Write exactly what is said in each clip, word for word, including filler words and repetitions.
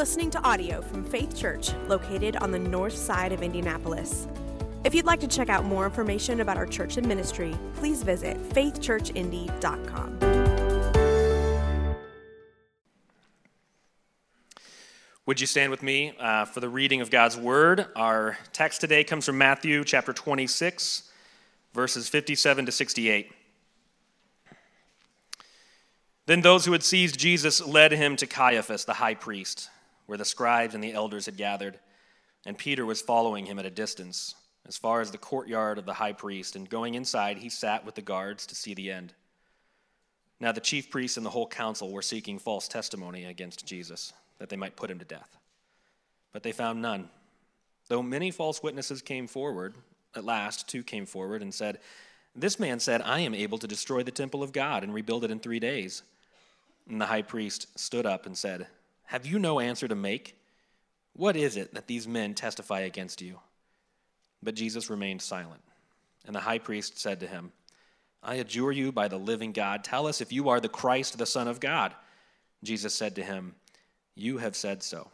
listening to audio from Faith Church, located on the north side of Indianapolis. If you'd like to check out more information about our church and ministry, please visit faith church indy dot com. Would you stand with me uh, for the reading of God's Word? Our text today comes from Matthew chapter twenty-six, verses fifty-seven to sixty-eight. Then those who had seized Jesus led him to Caiaphas, the high priest, where the scribes and the elders had gathered, and Peter was following him at a distance, as far as the courtyard of the high priest, and going inside, he sat with the guards to see the end. Now the chief priests and the whole council were seeking false testimony against Jesus, that they might put him to death. But they found none. Though many false witnesses came forward, at last two came forward and said, "This man said, 'I am able to destroy the temple of God and rebuild it in three days.'" And the high priest stood up and said, "Have you no answer to make? What is it that these men testify against you?" But Jesus remained silent. And the high priest said to him, "I adjure you by the living God, tell us if you are the Christ, the Son of God." Jesus said to him, "You have said so.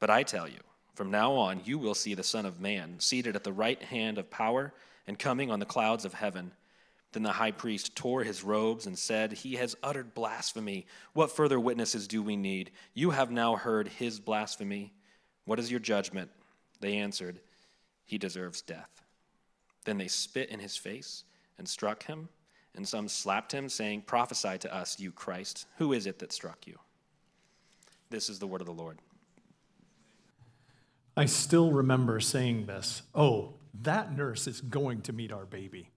But I tell you, from now on you will see the Son of Man seated at the right hand of power and coming on the clouds of heaven." Then the high priest tore his robes and said, "He has uttered blasphemy. What further witnesses do we need? You have now heard his blasphemy. What is your judgment?" They answered, "He deserves death." Then they spit in his face and struck him, and some slapped him, saying, "Prophesy to us, you Christ. Who is it that struck you?" This is the word of the Lord. I still remember saying this, "Oh, that nurse is going to meet our baby."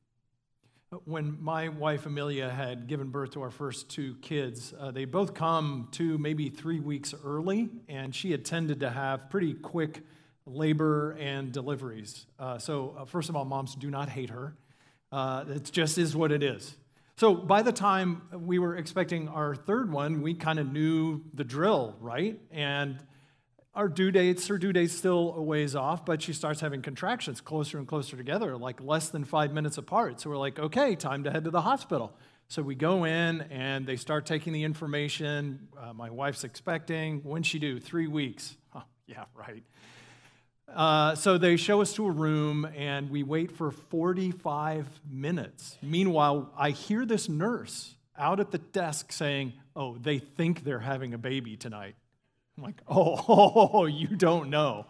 When my wife, Amelia, had given birth to our first two kids, uh, they both come two, maybe three weeks early, and she had tended to have pretty quick labor and deliveries. Uh, so uh, first of all, moms, do not hate her. Uh, it just is what it is. So by the time we were expecting our third one, we kind of knew the drill, right? And our due dates, her due date's still a ways off, but she starts having contractions closer and closer together, like less than five minutes apart. So we're like, okay, time to head to the hospital. So we go in, and they start taking the information. Uh, my wife's expecting. When's she due? Three weeks. Huh, yeah, right. Uh, so they show us to a room, and we wait for forty-five minutes. Meanwhile, I hear this nurse out at the desk saying, "Oh, they think they're having a baby tonight." I'm like, oh, oh, oh, you don't know.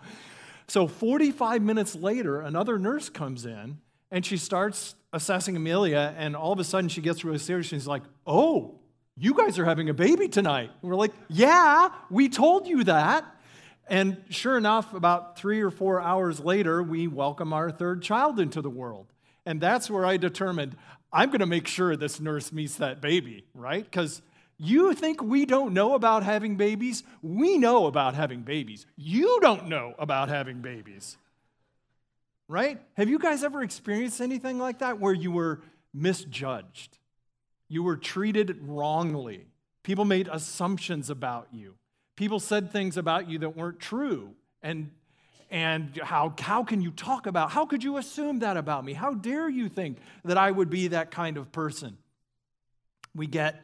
So forty-five minutes later, another nurse comes in, and she starts assessing Amelia, and all of a sudden she gets really serious, and she's like, "Oh, you guys are having a baby tonight." And we're like, "Yeah, we told you that." And sure enough, about three or four hours later, we welcome our third child into the world. And that's where I determined, I'm going to make sure this nurse meets that baby, right? Because you think we don't know about having babies? We know about having babies. You don't know about having babies, right? Have you guys ever experienced anything like that where you were misjudged? You were treated wrongly. People made assumptions about you. People said things about you that weren't true. And, and how, how can you talk about, how could you assume that about me? How dare you think that I would be that kind of person? We get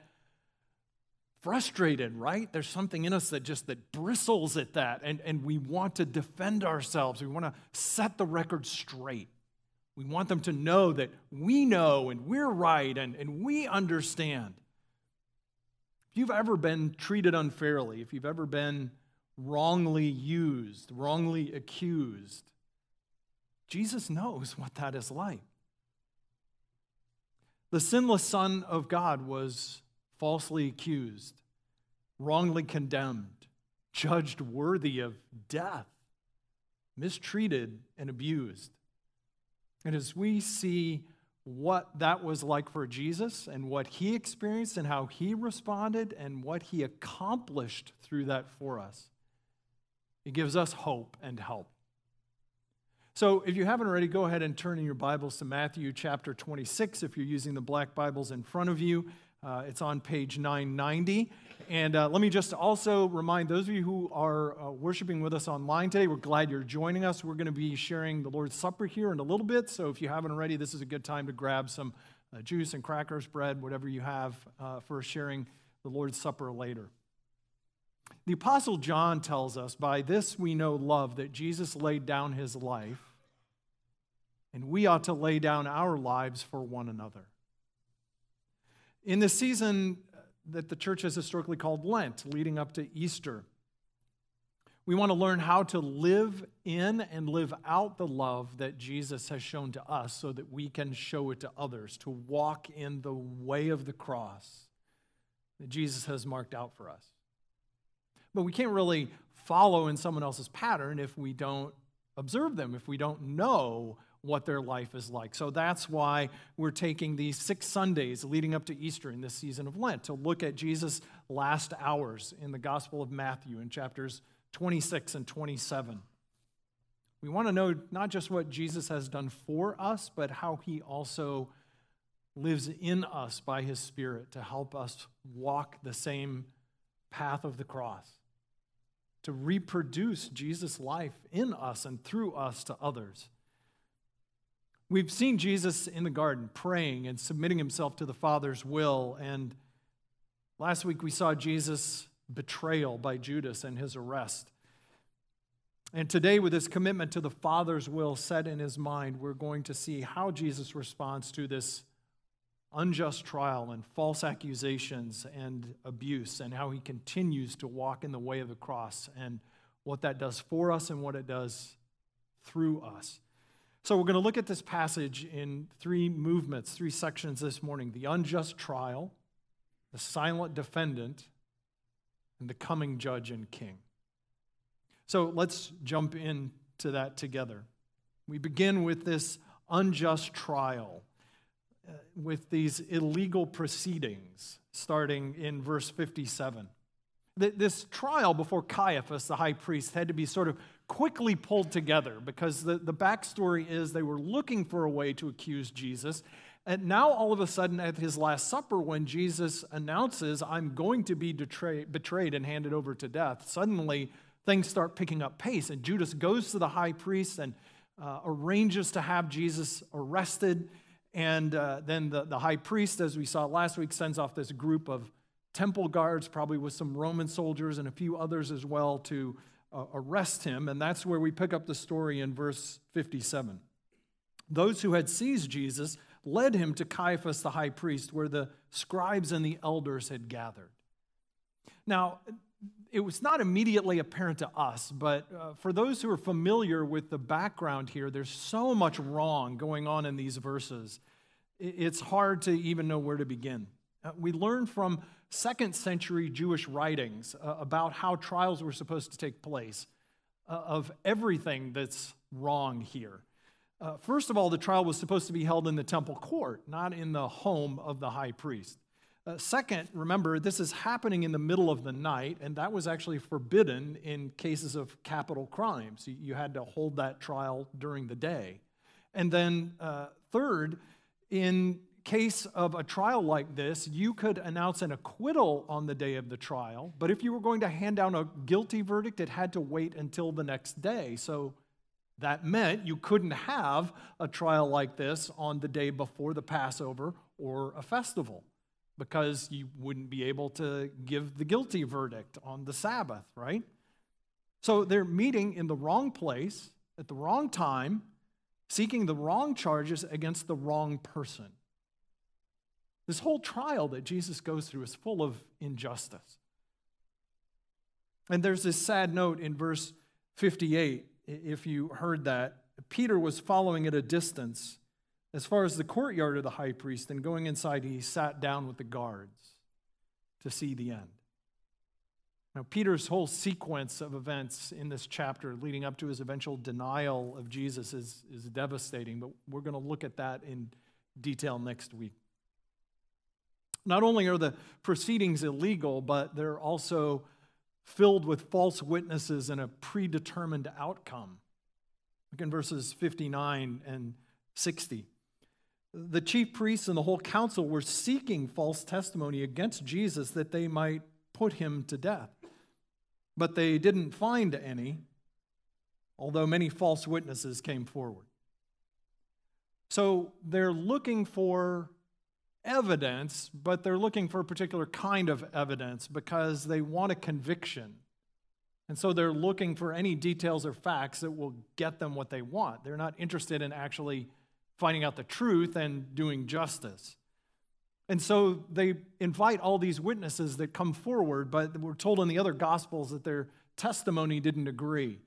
frustrated, right? There's something in us that just that bristles at that, and, and we want to defend ourselves. We want to set the record straight. We want them to know that we know and we're right and, and we understand. If you've ever been treated unfairly, if you've ever been wrongly used, wrongly accused, Jesus knows what that is like. The sinless Son of God was falsely accused, wrongly condemned, judged worthy of death, mistreated and abused. And as we see what that was like for Jesus and what he experienced and how he responded and what he accomplished through that for us, it gives us hope and help. So if you haven't already, go ahead and turn in your Bibles to Matthew chapter twenty-six if you're using the black Bibles in front of you. Uh, it's on page nine ninety. And uh, let me just also remind those of you who are uh, worshiping with us online today, we're glad you're joining us. We're going to be sharing the Lord's Supper here in a little bit. So if you haven't already, this is a good time to grab some uh, juice and crackers, bread, whatever you have uh, for sharing the Lord's Supper later. The Apostle John tells us, by this we know love, that Jesus laid down his life, and we ought to lay down our lives for one another. In the season that the church has historically called Lent, leading up to Easter, we want to learn how to live in and live out the love that Jesus has shown to us so that we can show it to others, to walk in the way of the cross that Jesus has marked out for us. But we can't really follow in someone else's pattern if we don't observe them, if we don't know what their life is like. So that's why we're taking these six Sundays leading up to Easter in this season of Lent to look at Jesus' last hours in the Gospel of Matthew in chapters twenty-six and twenty-seven. We want to know not just what Jesus has done for us, but how he also lives in us by his Spirit to help us walk the same path of the cross, to reproduce Jesus' life in us and through us to others. We've seen Jesus in the garden praying and submitting himself to the Father's will, and last week we saw Jesus' betrayal by Judas and his arrest. And today, with his commitment to the Father's will set in his mind, we're going to see how Jesus responds to this unjust trial and false accusations and abuse, and how he continues to walk in the way of the cross, and what that does for us and what it does through us. So we're going to look at this passage in three movements, three sections this morning: the unjust trial, the silent defendant, and the coming judge and king. So let's jump into that together. We begin with this unjust trial, with these illegal proceedings, starting in verse fifty-seven. This trial before Caiaphas, the high priest, had to be sort of quickly pulled together, because the, the backstory is they were looking for a way to accuse Jesus. And now all of a sudden at his Last Supper, when Jesus announces, I'm going to be betray, betrayed and handed over to death, suddenly things start picking up pace. And Judas goes to the high priest and uh, arranges to have Jesus arrested. And uh, then the, the high priest, as we saw last week, sends off this group of temple guards, probably with some Roman soldiers and a few others as well, to uh, arrest him. And that's where we pick up the story in verse fifty-seven. Those who had seized Jesus led him to Caiaphas the high priest, where the scribes and the elders had gathered. Now, it was not immediately apparent to us, but uh, for those who are familiar with the background here, there's so much wrong going on in these verses. It's hard to even know where to begin. Uh, we learn from second century Jewish writings uh, about how trials were supposed to take place, uh, of everything that's wrong here. Uh, first of all, the trial was supposed to be held in the temple court, not in the home of the high priest. Uh, second, remember, this is happening in the middle of the night, and that was actually forbidden in cases of capital crimes. You, you had to hold that trial during the day. And then uh, third, in case of a trial like this, you could announce an acquittal on the day of the trial, but if you were going to hand down a guilty verdict, it had to wait until the next day. So that meant you couldn't have a trial like this on the day before the Passover or a festival, because you wouldn't be able to give the guilty verdict on the Sabbath, right? So they're meeting in the wrong place at the wrong time, seeking the wrong charges against the wrong person. This whole trial that Jesus goes through is full of injustice. And there's this sad note in verse fifty-eight. If you heard that, Peter was following at a distance as far as the courtyard of the high priest, and going inside, he sat down with the guards to see the end. Now, Peter's whole sequence of events in this chapter leading up to his eventual denial of Jesus is, is devastating, but we're going to look at that in detail next week. Not only are the proceedings illegal, but they're also filled with false witnesses and a predetermined outcome. Look in verses fifty-nine and sixty. The chief priests and the whole council were seeking false testimony against Jesus that they might put him to death, but they didn't find any, although many false witnesses came forward. So they're looking for evidence, but they're looking for a particular kind of evidence because they want a conviction. And so they're looking for any details or facts that will get them what they want. They're not interested in actually finding out the truth and doing justice. And so they invite all these witnesses that come forward, but we're told in the other Gospels that their testimony didn't agree.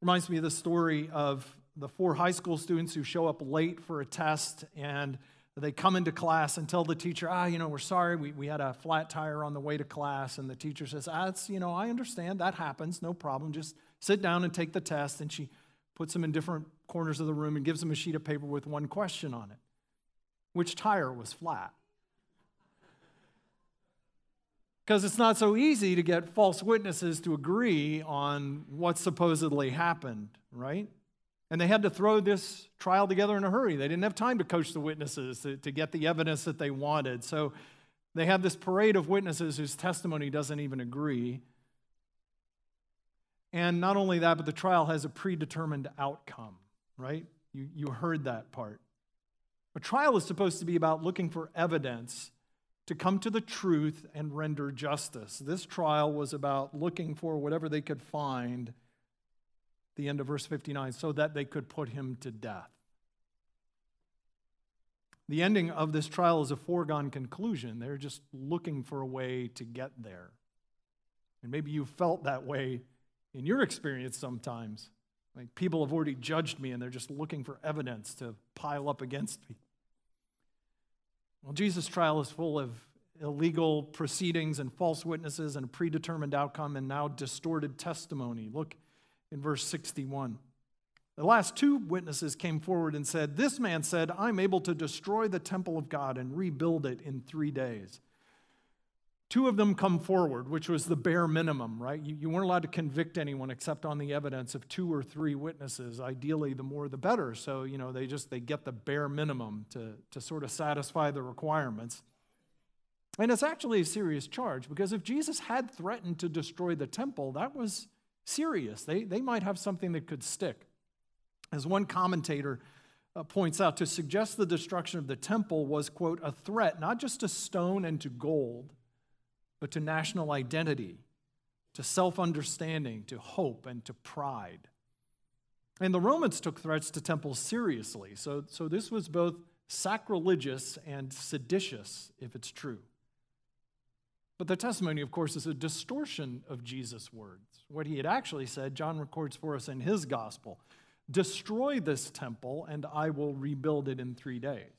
Reminds me of the story of the four high school students who show up late for a test, and they come into class and tell the teacher, ah, you know, we're sorry, we, we had a flat tire on the way to class. And the teacher says, ah, it's, you know, I understand, that happens, no problem, just sit down and take the test. And she puts them in different corners of the room and gives them a sheet of paper with one question on it. Which tire was flat? Because it's not so easy to get false witnesses to agree on what supposedly happened, right? And they had to throw this trial together in a hurry. They didn't have time to coach the witnesses to, to get the evidence that they wanted. So they have this parade of witnesses whose testimony doesn't even agree. And not only that, but the trial has a predetermined outcome, right? You, you heard that part. A trial is supposed to be about looking for evidence to come to the truth and render justice. This trial was about looking for whatever they could find, the end of verse fifty-nine, so that they could put him to death. The ending of this trial is a foregone conclusion. They're just looking for a way to get there. And maybe you felt that way in your experience sometimes. Like, people have already judged me, and they're just looking for evidence to pile up against me. Well, Jesus' trial is full of illegal proceedings and false witnesses and a predetermined outcome and now distorted testimony. Look in verse sixty-one. The last two witnesses came forward and said, this man said, I'm able to destroy the temple of God and rebuild it in three days. Two of them come forward, which was the bare minimum, right? You, you weren't allowed to convict anyone except on the evidence of two or three witnesses. Ideally, the more the better. So, you know, they just, they get the bare minimum to, to sort of satisfy the requirements. And it's actually a serious charge, because if Jesus had threatened to destroy the temple, that was serious. They, they might have something that could stick. As one commentator Uh, points out, to suggest the destruction of the temple was, quote, a threat not just to stone and to gold, but to national identity, to self-understanding, to hope, and to pride. And the Romans took threats to temples seriously, so, so this was both sacrilegious and seditious, if it's true. But the testimony, of course, is a distortion of Jesus' words. What he had actually said, John records for us in his gospel, destroy this temple, and I will rebuild it in three days.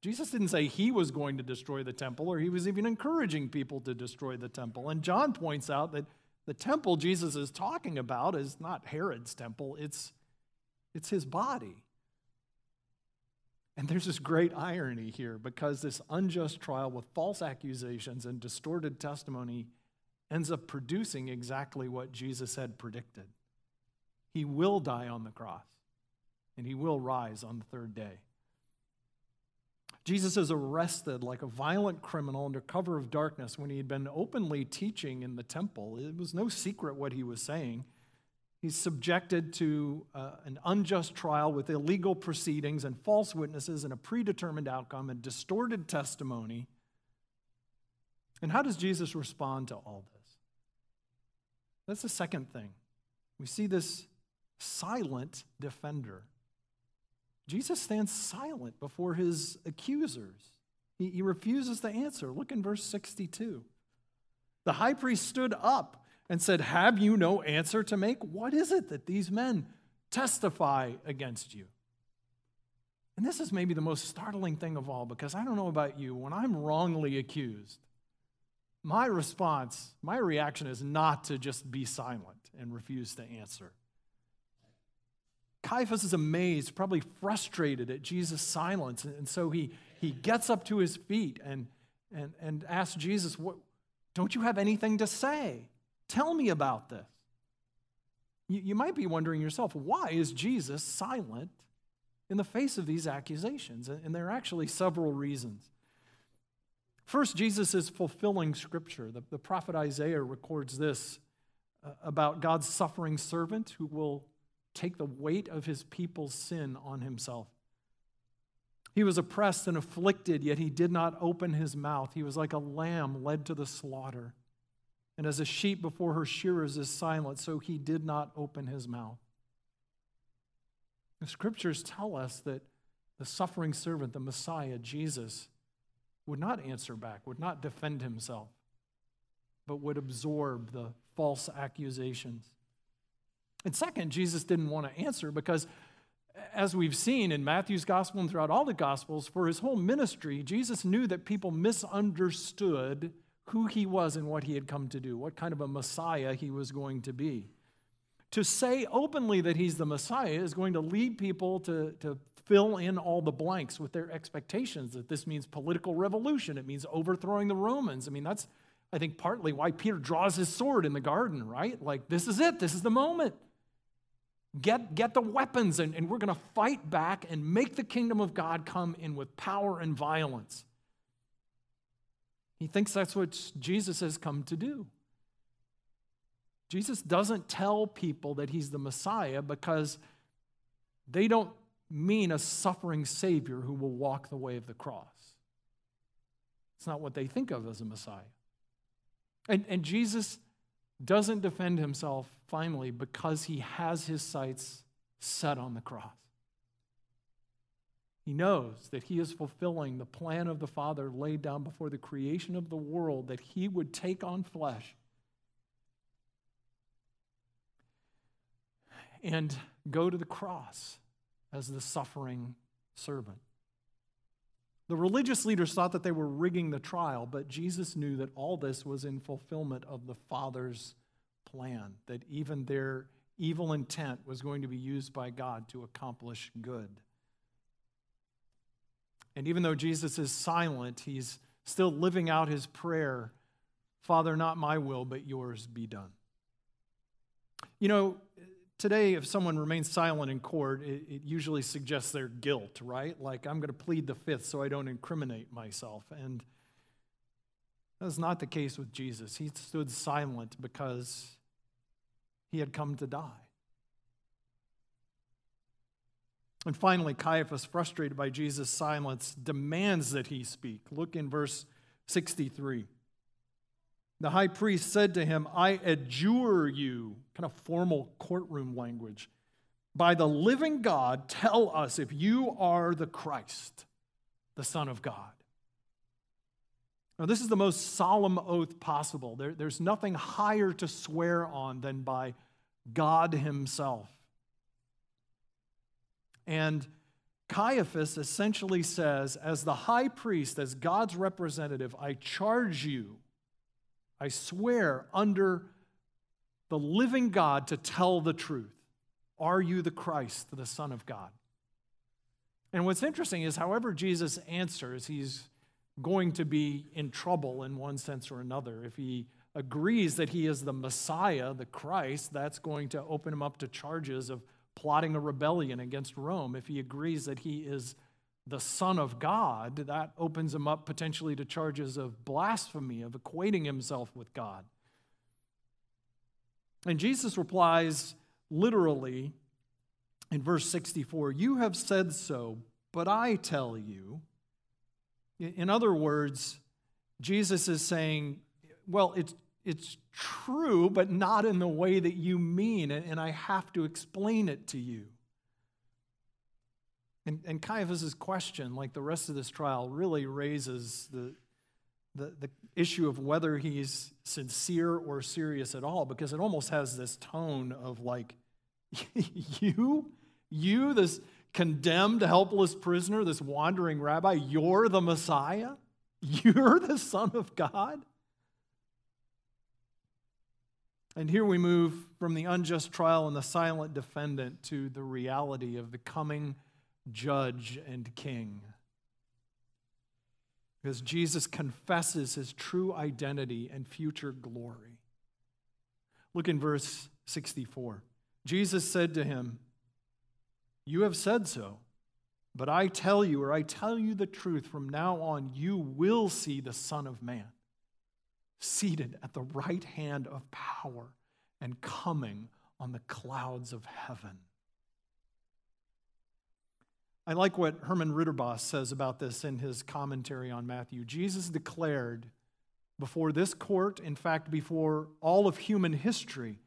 Jesus didn't say he was going to destroy the temple, or he was even encouraging people to destroy the temple. And John points out that the temple Jesus is talking about is not Herod's temple, it's, it's his body. And there's this great irony here, because this unjust trial with false accusations and distorted testimony ends up producing exactly what Jesus had predicted. He will die on the cross, and he will rise on the third day. Jesus is arrested like a violent criminal under cover of darkness when he had been openly teaching in the temple. It was no secret what he was saying. He's subjected to uh, an unjust trial with illegal proceedings and false witnesses and a predetermined outcome and distorted testimony. And how does Jesus respond to all this? That's the second thing. We see this silent defender. Jesus stands silent before his accusers. He, he refuses to answer. Look in verse sixty-two. The high priest stood up and said, have you no answer to make? What is it that these men testify against you? And this is maybe the most startling thing of all, because I don't know about you, when I'm wrongly accused, my response, my reaction is not to just be silent and refuse to answer. Caiaphas is amazed, probably frustrated at Jesus' silence, and so he, he gets up to his feet and, and, and asks Jesus, what, don't you have anything to say? Tell me about this. You, you might be wondering yourself, why is Jesus silent in the face of these accusations? And there are actually several reasons. First, Jesus is fulfilling Scripture. The, the prophet Isaiah records this uh, about God's suffering servant who will take the weight of his people's sin on himself. He was oppressed and afflicted, yet he did not open his mouth. He was like a lamb led to the slaughter. And as a sheep before her shearers is silent, so he did not open his mouth. The scriptures tell us that the suffering servant, the Messiah, Jesus, would not answer back, would not defend himself, but would absorb the false accusations. And second, Jesus didn't want to answer because, as we've seen in Matthew's gospel and throughout all the gospels, for his whole ministry, Jesus knew that people misunderstood who he was and what he had come to do, what kind of a Messiah he was going to be. To say openly that he's the Messiah is going to lead people to, to fill in all the blanks with their expectations that this means political revolution. It means overthrowing the Romans. I mean, that's, I think, partly why Peter draws his sword in the garden, right? Like, this is it. This is the moment. Get, get the weapons, and, and we're going to fight back and make the kingdom of God come in with power and violence. He thinks that's what Jesus has come to do. Jesus doesn't tell people that he's the Messiah because they don't mean a suffering Savior who will walk the way of the cross. It's not what they think of as a Messiah. And, and Jesus doesn't defend himself, finally, because he has his sights set on the cross. He knows that he is fulfilling the plan of the Father laid down before the creation of the world, that he would take on flesh and go to the cross as the suffering servant. The religious leaders thought that they were rigging the trial, but Jesus knew that all this was in fulfillment of the Father's plan, that even their evil intent was going to be used by God to accomplish good. And even though Jesus is silent, he's still living out his prayer, Father, not my will, but yours be done. You know, today, if someone remains silent in court, it, it usually suggests their guilt, right? Like, I'm going to plead the fifth so I don't incriminate myself. And that's not the case with Jesus. He stood silent because he had come to die. And finally, Caiaphas, frustrated by Jesus' silence, demands that he speak. Look in verse sixty-three. The high priest said to him, I adjure you, kind of formal courtroom language, by the living God, tell us if you are the Christ, the Son of God. Now, this is the most solemn oath possible. There, there's nothing higher to swear on than by God himself. And Caiaphas essentially says, as the high priest, as God's representative, I charge you, I swear under the living God to tell the truth. Are you the Christ, the Son of God? And what's interesting is however Jesus answers, he's going to be in trouble in one sense or another. If he agrees that he is the Messiah, the Christ, that's going to open him up to charges of plotting a rebellion against Rome. If he agrees that he is the Son of God, that opens him up potentially to charges of blasphemy, of equating himself with God. And Jesus replies literally in verse sixty-four, you have said so, but I tell you. In other words, Jesus is saying, well, it's It's true, but not in the way that you mean, and I have to explain it to you. And, and Caiaphas' question, like the rest of this trial, really raises the, the, the issue of whether he's sincere or serious at all, because it almost has this tone of like, you, you, this condemned, helpless prisoner, this wandering rabbi, you're the Messiah? You're the Son of God? And here we move from the unjust trial and the silent defendant to the reality of the coming judge and king. Because Jesus confesses his true identity and future glory. Look in verse sixty-four. Jesus said to him, you have said so, but I tell you, or I tell you the truth, from now on you will see the Son of Man seated at the right hand of power and coming on the clouds of heaven. I like what Herman Ritterboss says about this in his commentary on Matthew. Jesus declared before this court, in fact, before all of human history,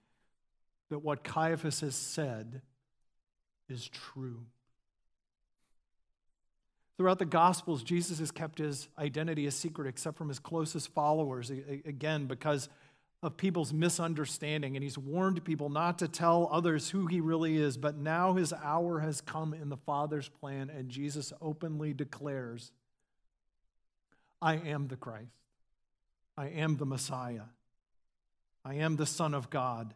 that what Caiaphas has said is true. Throughout the Gospels, Jesus has kept his identity a secret except from his closest followers, again, because of people's misunderstanding, and he's warned people not to tell others who he really is, but now his hour has come in the Father's plan, and Jesus openly declares, I am the Christ. I am the Messiah. I am the Son of God.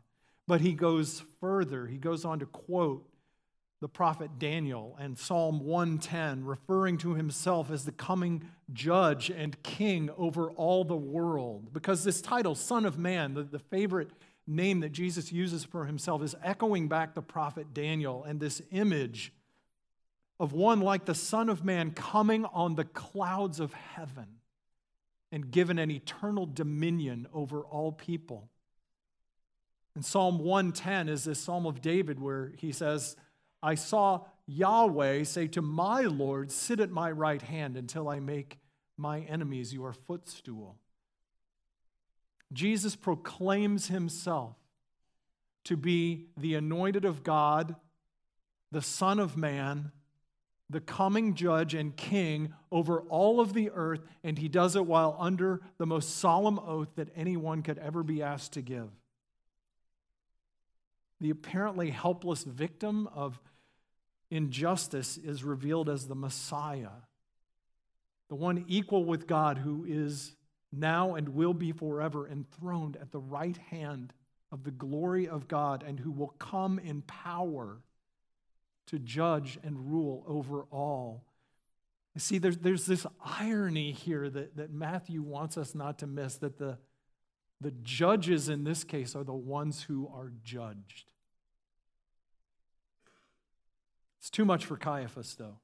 But he goes further. He goes on to quote the prophet Daniel and Psalm one ten, referring to himself as the coming judge and king over all the world. Because this title, Son of Man, the, the favorite name that Jesus uses for himself, is echoing back the prophet Daniel and this image of one like the Son of Man coming on the clouds of heaven and given an eternal dominion over all people. And Psalm one ten is this Psalm of David where he says, I saw Yahweh say to my Lord, sit at my right hand until I make my enemies your footstool. Jesus proclaims himself to be the anointed of God, the Son of Man, the coming judge and king over all of the earth, and he does it while under the most solemn oath that anyone could ever be asked to give. The apparently helpless victim of injustice is revealed as the Messiah, the one equal with God who is now and will be forever enthroned at the right hand of the glory of God and who will come in power to judge and rule over all. You see, there's, there's this irony here that, that Matthew wants us not to miss, that the The judges in this case are the ones who are judged. It's too much for Caiaphas, though.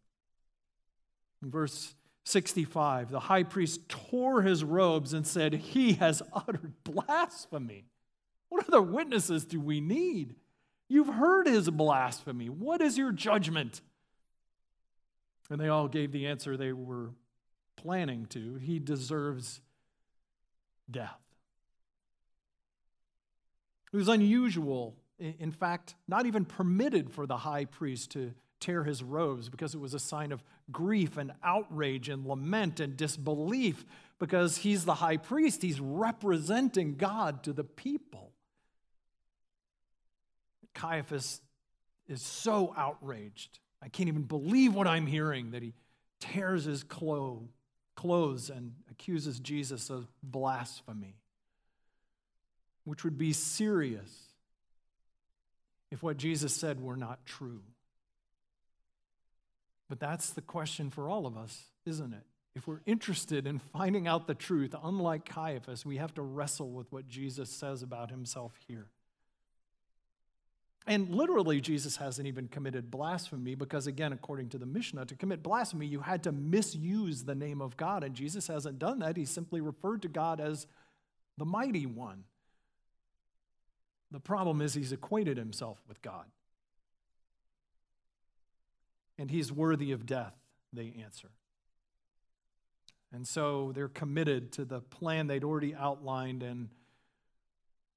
In verse sixty-five, the high priest tore his robes and said, he has uttered blasphemy. What other witnesses do we need? You've heard his blasphemy. What is your judgment? And they all gave the answer they were planning to. He deserves death. It was unusual, in fact, not even permitted for the high priest to tear his robes because it was a sign of grief and outrage and lament and disbelief because he's the high priest. He's representing God to the people. Caiaphas is so outraged. I can't even believe what I'm hearing, that he tears his clothes and accuses Jesus of blasphemy, which would be serious if what Jesus said were not true. But that's the question for all of us, isn't it? If we're interested in finding out the truth, unlike Caiaphas, we have to wrestle with what Jesus says about himself here. And literally, Jesus hasn't even committed blasphemy because, again, according to the Mishnah, to commit blasphemy, you had to misuse the name of God, and Jesus hasn't done that. He simply referred to God as the Mighty One. The problem is he's equated himself with God. And he's worthy of death, they answer. And so they're committed to the plan they'd already outlined and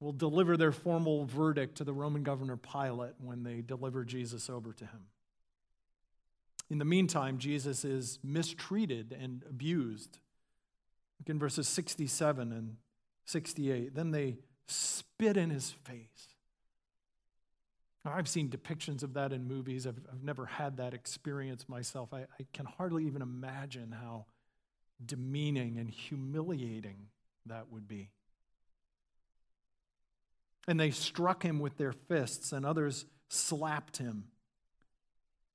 will deliver their formal verdict to the Roman governor Pilate when they deliver Jesus over to him. In the meantime, Jesus is mistreated and abused. Look in verses sixty-seven and sixty-eight. Then they spit in his face. Now, I've seen depictions of that in movies. I've, I've never had that experience myself. I, I can hardly even imagine how demeaning and humiliating that would be. And they struck him with their fists, and others slapped him,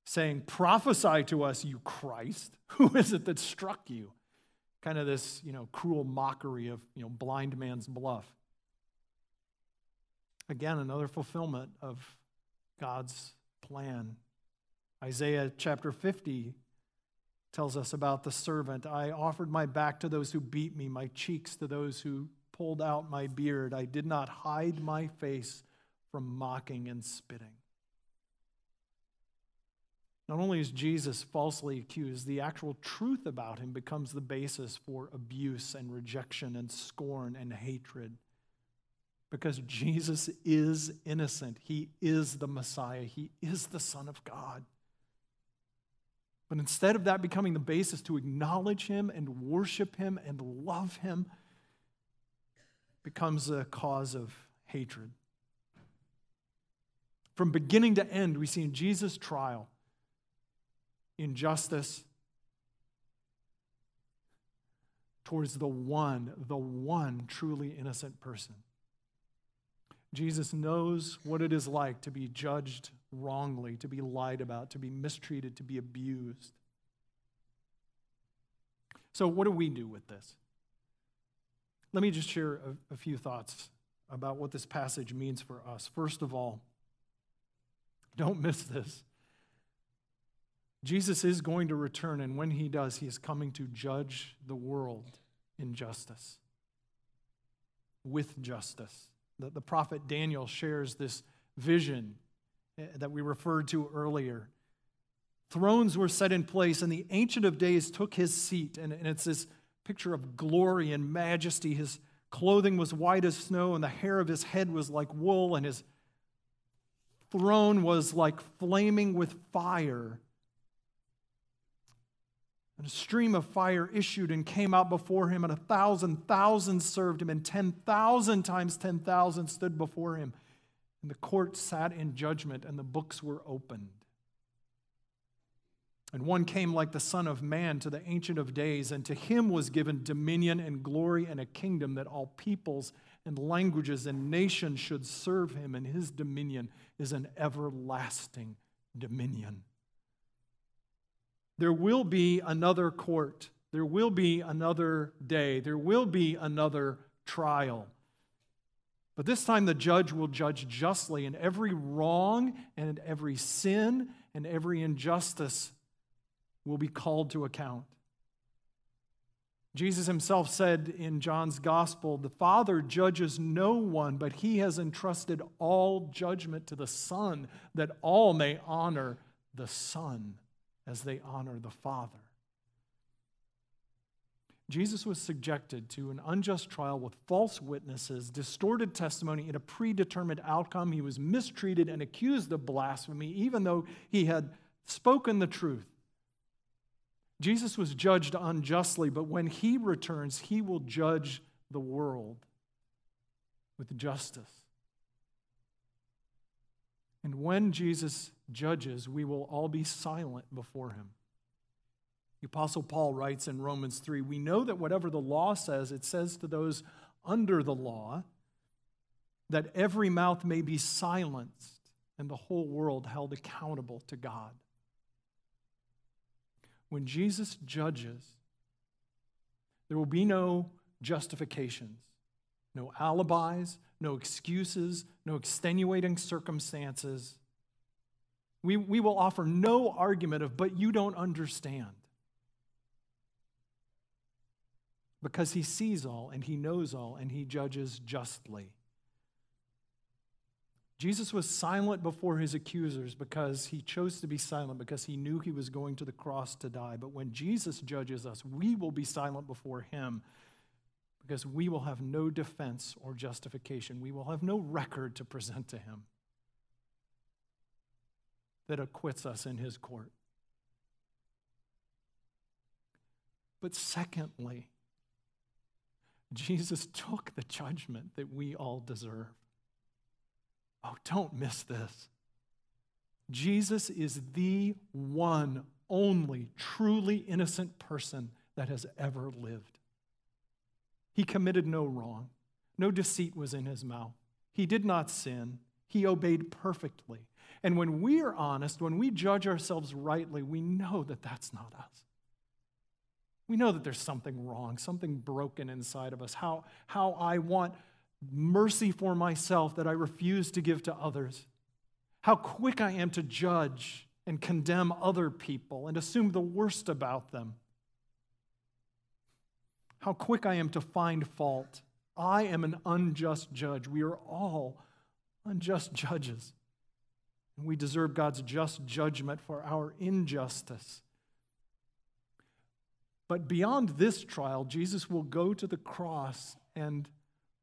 saying, prophesy to us, you Christ. Who is it that struck you? Kind of this, you know, cruel mockery of, you know, blind man's bluff. Again, another fulfillment of God's plan. Isaiah chapter fifty tells us about the servant. I offered my back to those who beat me, my cheeks to those who pulled out my beard. I did not hide my face from mocking and spitting. Not only is Jesus falsely accused, the actual truth about him becomes the basis for abuse and rejection and scorn and hatred. Because Jesus is innocent. He is the Messiah. He is the Son of God. But instead of that becoming the basis to acknowledge him and worship him and love him, becomes a cause of hatred. From beginning to end, we see in Jesus' trial, injustice towards the one, the one truly innocent person. Jesus knows what it is like to be judged wrongly, to be lied about, to be mistreated, to be abused. So what do we do with this? Let me just share a, a few thoughts about what this passage means for us. First of all, don't miss this. Jesus is going to return, and when he does, he is coming to judge the world in justice, with justice. The, the prophet Daniel shares this vision that we referred to earlier. Thrones were set in place, and the Ancient of Days took his seat, and, and it's this picture of glory and majesty. His clothing was white as snow, and the hair of his head was like wool, and his throne was like flaming with fire. And a stream of fire issued and came out before him, and a thousand thousand served him, and ten thousand times ten thousand stood before him. And the court sat in judgment, and the books were opened. And one came like the Son of Man to the Ancient of Days, and to him was given dominion and glory and a kingdom that all peoples and languages and nations should serve him, and his dominion is an everlasting dominion. There will be another court. There will be another day. There will be another trial. But this time the judge will judge justly, and every wrong and every sin and every injustice will be called to account. Jesus himself said in John's gospel, "The Father judges no one, but he has entrusted all judgment to the Son, that all may honor the Son as they honor the Father." Jesus was subjected to an unjust trial with false witnesses, distorted testimony, and a predetermined outcome. He was mistreated and accused of blasphemy, even though he had spoken the truth. Jesus was judged unjustly, but when he returns, he will judge the world with justice. And when Jesus judges, we will all be silent before him. The Apostle Paul writes in Romans three, "We know that whatever the law says, it says to those under the law, that every mouth may be silenced and the whole world held accountable to God." When Jesus judges, there will be no justifications, no alibis, no excuses, no extenuating circumstances. We, we will offer no argument of, "but you don't understand." Because he sees all, and he knows all, and he judges justly. Jesus was silent before his accusers because he chose to be silent, because he knew he was going to the cross to die. But when Jesus judges us, we will be silent before him, because we will have no defense or justification. We will have no record to present to him that acquits us in his court. But secondly, Jesus took the judgment that we all deserve. Oh, don't miss this. Jesus is the one, only, truly innocent person that has ever lived. He committed no wrong. No deceit was in his mouth. He did not sin. He obeyed perfectly. And when we are honest, when we judge ourselves rightly, we know that that's not us. We know that there's something wrong, something broken inside of us. How, how I want mercy for myself that I refuse to give to others. How quick I am to judge and condemn other people and assume the worst about them. How quick I am to find fault. I am an unjust judge. We are all unjust judges. and we deserve God's just judgment for our injustice. But beyond this trial, Jesus will go to the cross and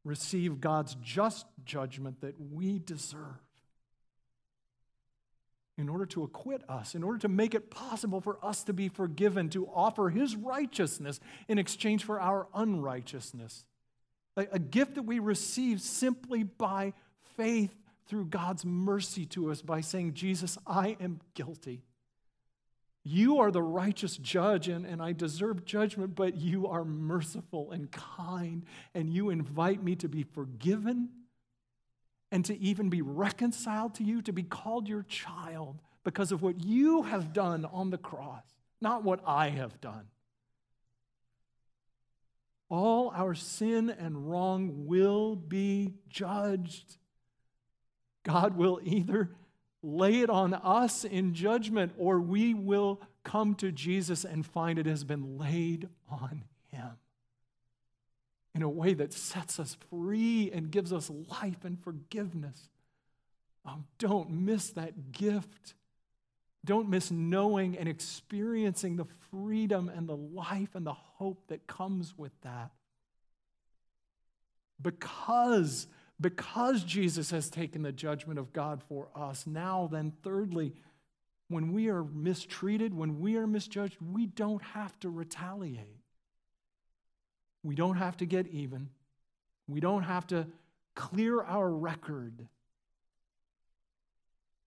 receive God's just judgment that we deserve in order to acquit us, in order to make it possible for us to be forgiven, to offer his righteousness in exchange for our unrighteousness, a, a gift that we receive simply by faith through God's mercy to us by saying, Jesus, I am guilty. You are the righteous judge, and, and I deserve judgment, but you are merciful and kind, and you invite me to be forgiven and to even be reconciled to you, to be called your child because of what you have done on the cross, not what I have done. All our sin and wrong will be judged. God will either lay it on us in judgment, or we will come to Jesus and find it has been laid on him in a way that sets us free and gives us life and forgiveness. Oh, don't miss that gift. Don't miss knowing and experiencing the freedom and the life and the hope that comes with that. Because, because Jesus has taken the judgment of God for us, now then, thirdly, when we are mistreated, when we are misjudged, we don't have to retaliate. We don't have to get even. We don't have to clear our record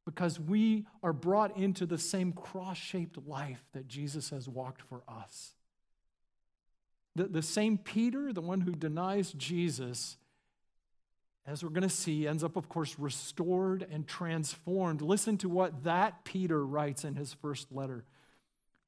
because we are brought into the same cross-shaped life that Jesus has walked for us. The, the same Peter, the one who denies Jesus, as we're going to see, ends up, of course, restored and transformed. Listen to what that Peter writes in his first letter.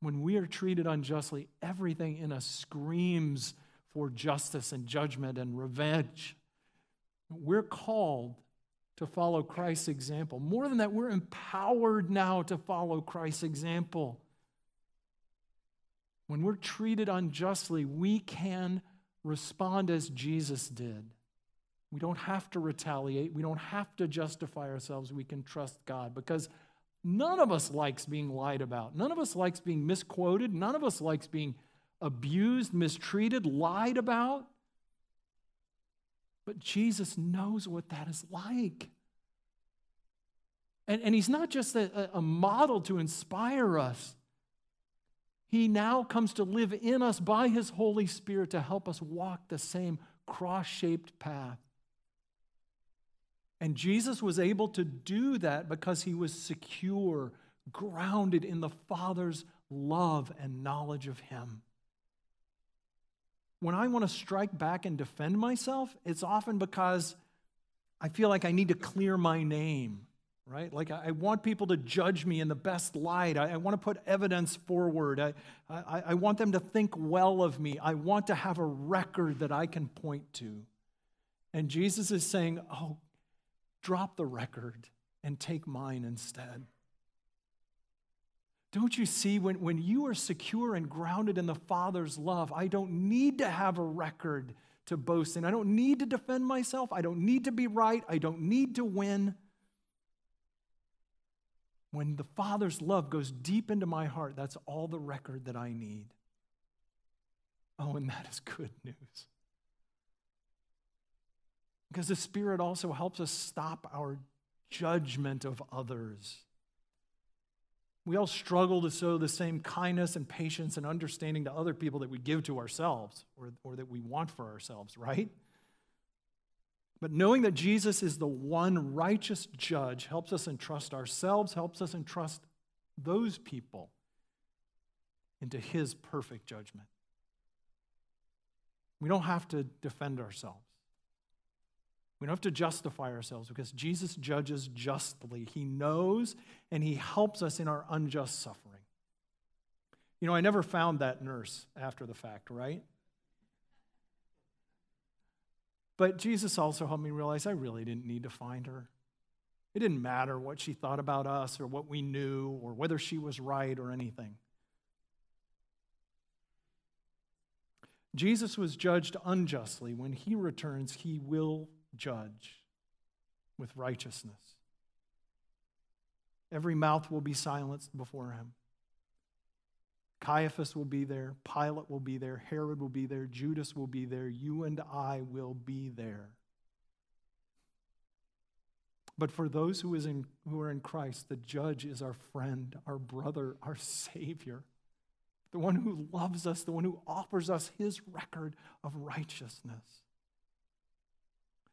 When we are treated unjustly, everything in us screams for justice and judgment and revenge. We're called to follow Christ's example. More than that, we're empowered now to follow Christ's example. When we're treated unjustly, we can respond as Jesus did. We don't have to retaliate. We don't have to justify ourselves. We can trust God because none of us likes being lied about. None of us likes being misquoted. None of us likes being abused, mistreated, lied about. But Jesus knows what that is like. And, and he's not just a, a model to inspire us. He now comes to live in us by his Holy Spirit to help us walk the same cross-shaped path. And Jesus was able to do that because he was secure, grounded in the Father's love and knowledge of him. When I want to strike back and defend myself, it's often because I feel like I need to clear my name, right? Like I want people to judge me in the best light. I want to put evidence forward. I, I, I want them to think well of me. I want to have a record that I can point to. And Jesus is saying, oh, drop the record and take mine instead. Don't you see, when, when you are secure and grounded in the Father's love, I don't need to have a record to boast in. I don't need to defend myself. I don't need to be right. I don't need to win. When the Father's love goes deep into my heart, that's all the record that I need. Oh, and that is good news. Because the Spirit also helps us stop our judgment of others. We all struggle to sow the same kindness and patience and understanding to other people that we give to ourselves or, or that we want for ourselves, right? But knowing that Jesus is the one righteous judge helps us entrust ourselves, helps us entrust those people into his perfect judgment. We don't have to defend ourselves. We don't have to justify ourselves because Jesus judges justly. He knows and he helps us in our unjust suffering. You know, I never found that nurse after the fact, right? But Jesus also helped me realize I really didn't need to find her. It didn't matter what she thought about us or what we knew or whether she was right or anything. Jesus was judged unjustly. When he returns, he will judge with righteousness. Every mouth will be silenced before him. Caiaphas will be there. Pilate will be there. Herod will be there. Judas will be there. You and I will be there. But for those who is in, who are in Christ, the judge is our friend, our brother, our Savior, the one who loves us, the one who offers us his record of righteousness,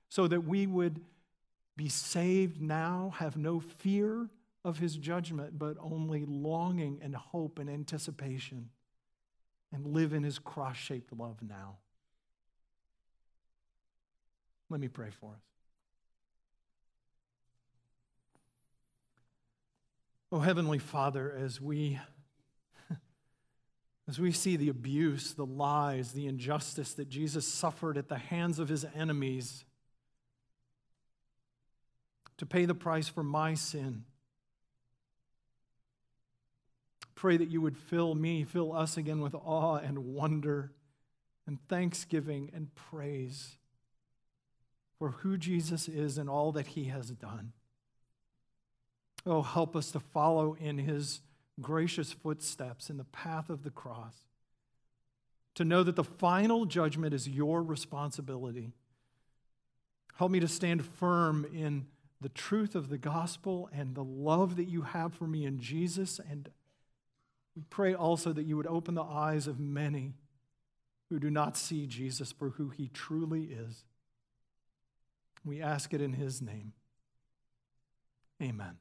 so that we would be saved now, have no fear of his judgment, but only longing and hope and anticipation, and live in his cross-shaped love now. Let me pray for us. Oh, Heavenly Father, as we, as we see the abuse, the lies, the injustice that Jesus suffered at the hands of his enemies to pay the price for my sin, pray that you would fill me, fill us again with awe and wonder and thanksgiving and praise for who Jesus is and all that he has done. Oh, help us to follow in his gracious footsteps in the path of the cross, to know that the final judgment is your responsibility. Help me to stand firm in the truth of the gospel and the love that you have for me in Jesus. And we pray also that you would open the eyes of many who do not see Jesus for who he truly is. We ask it in his name. Amen.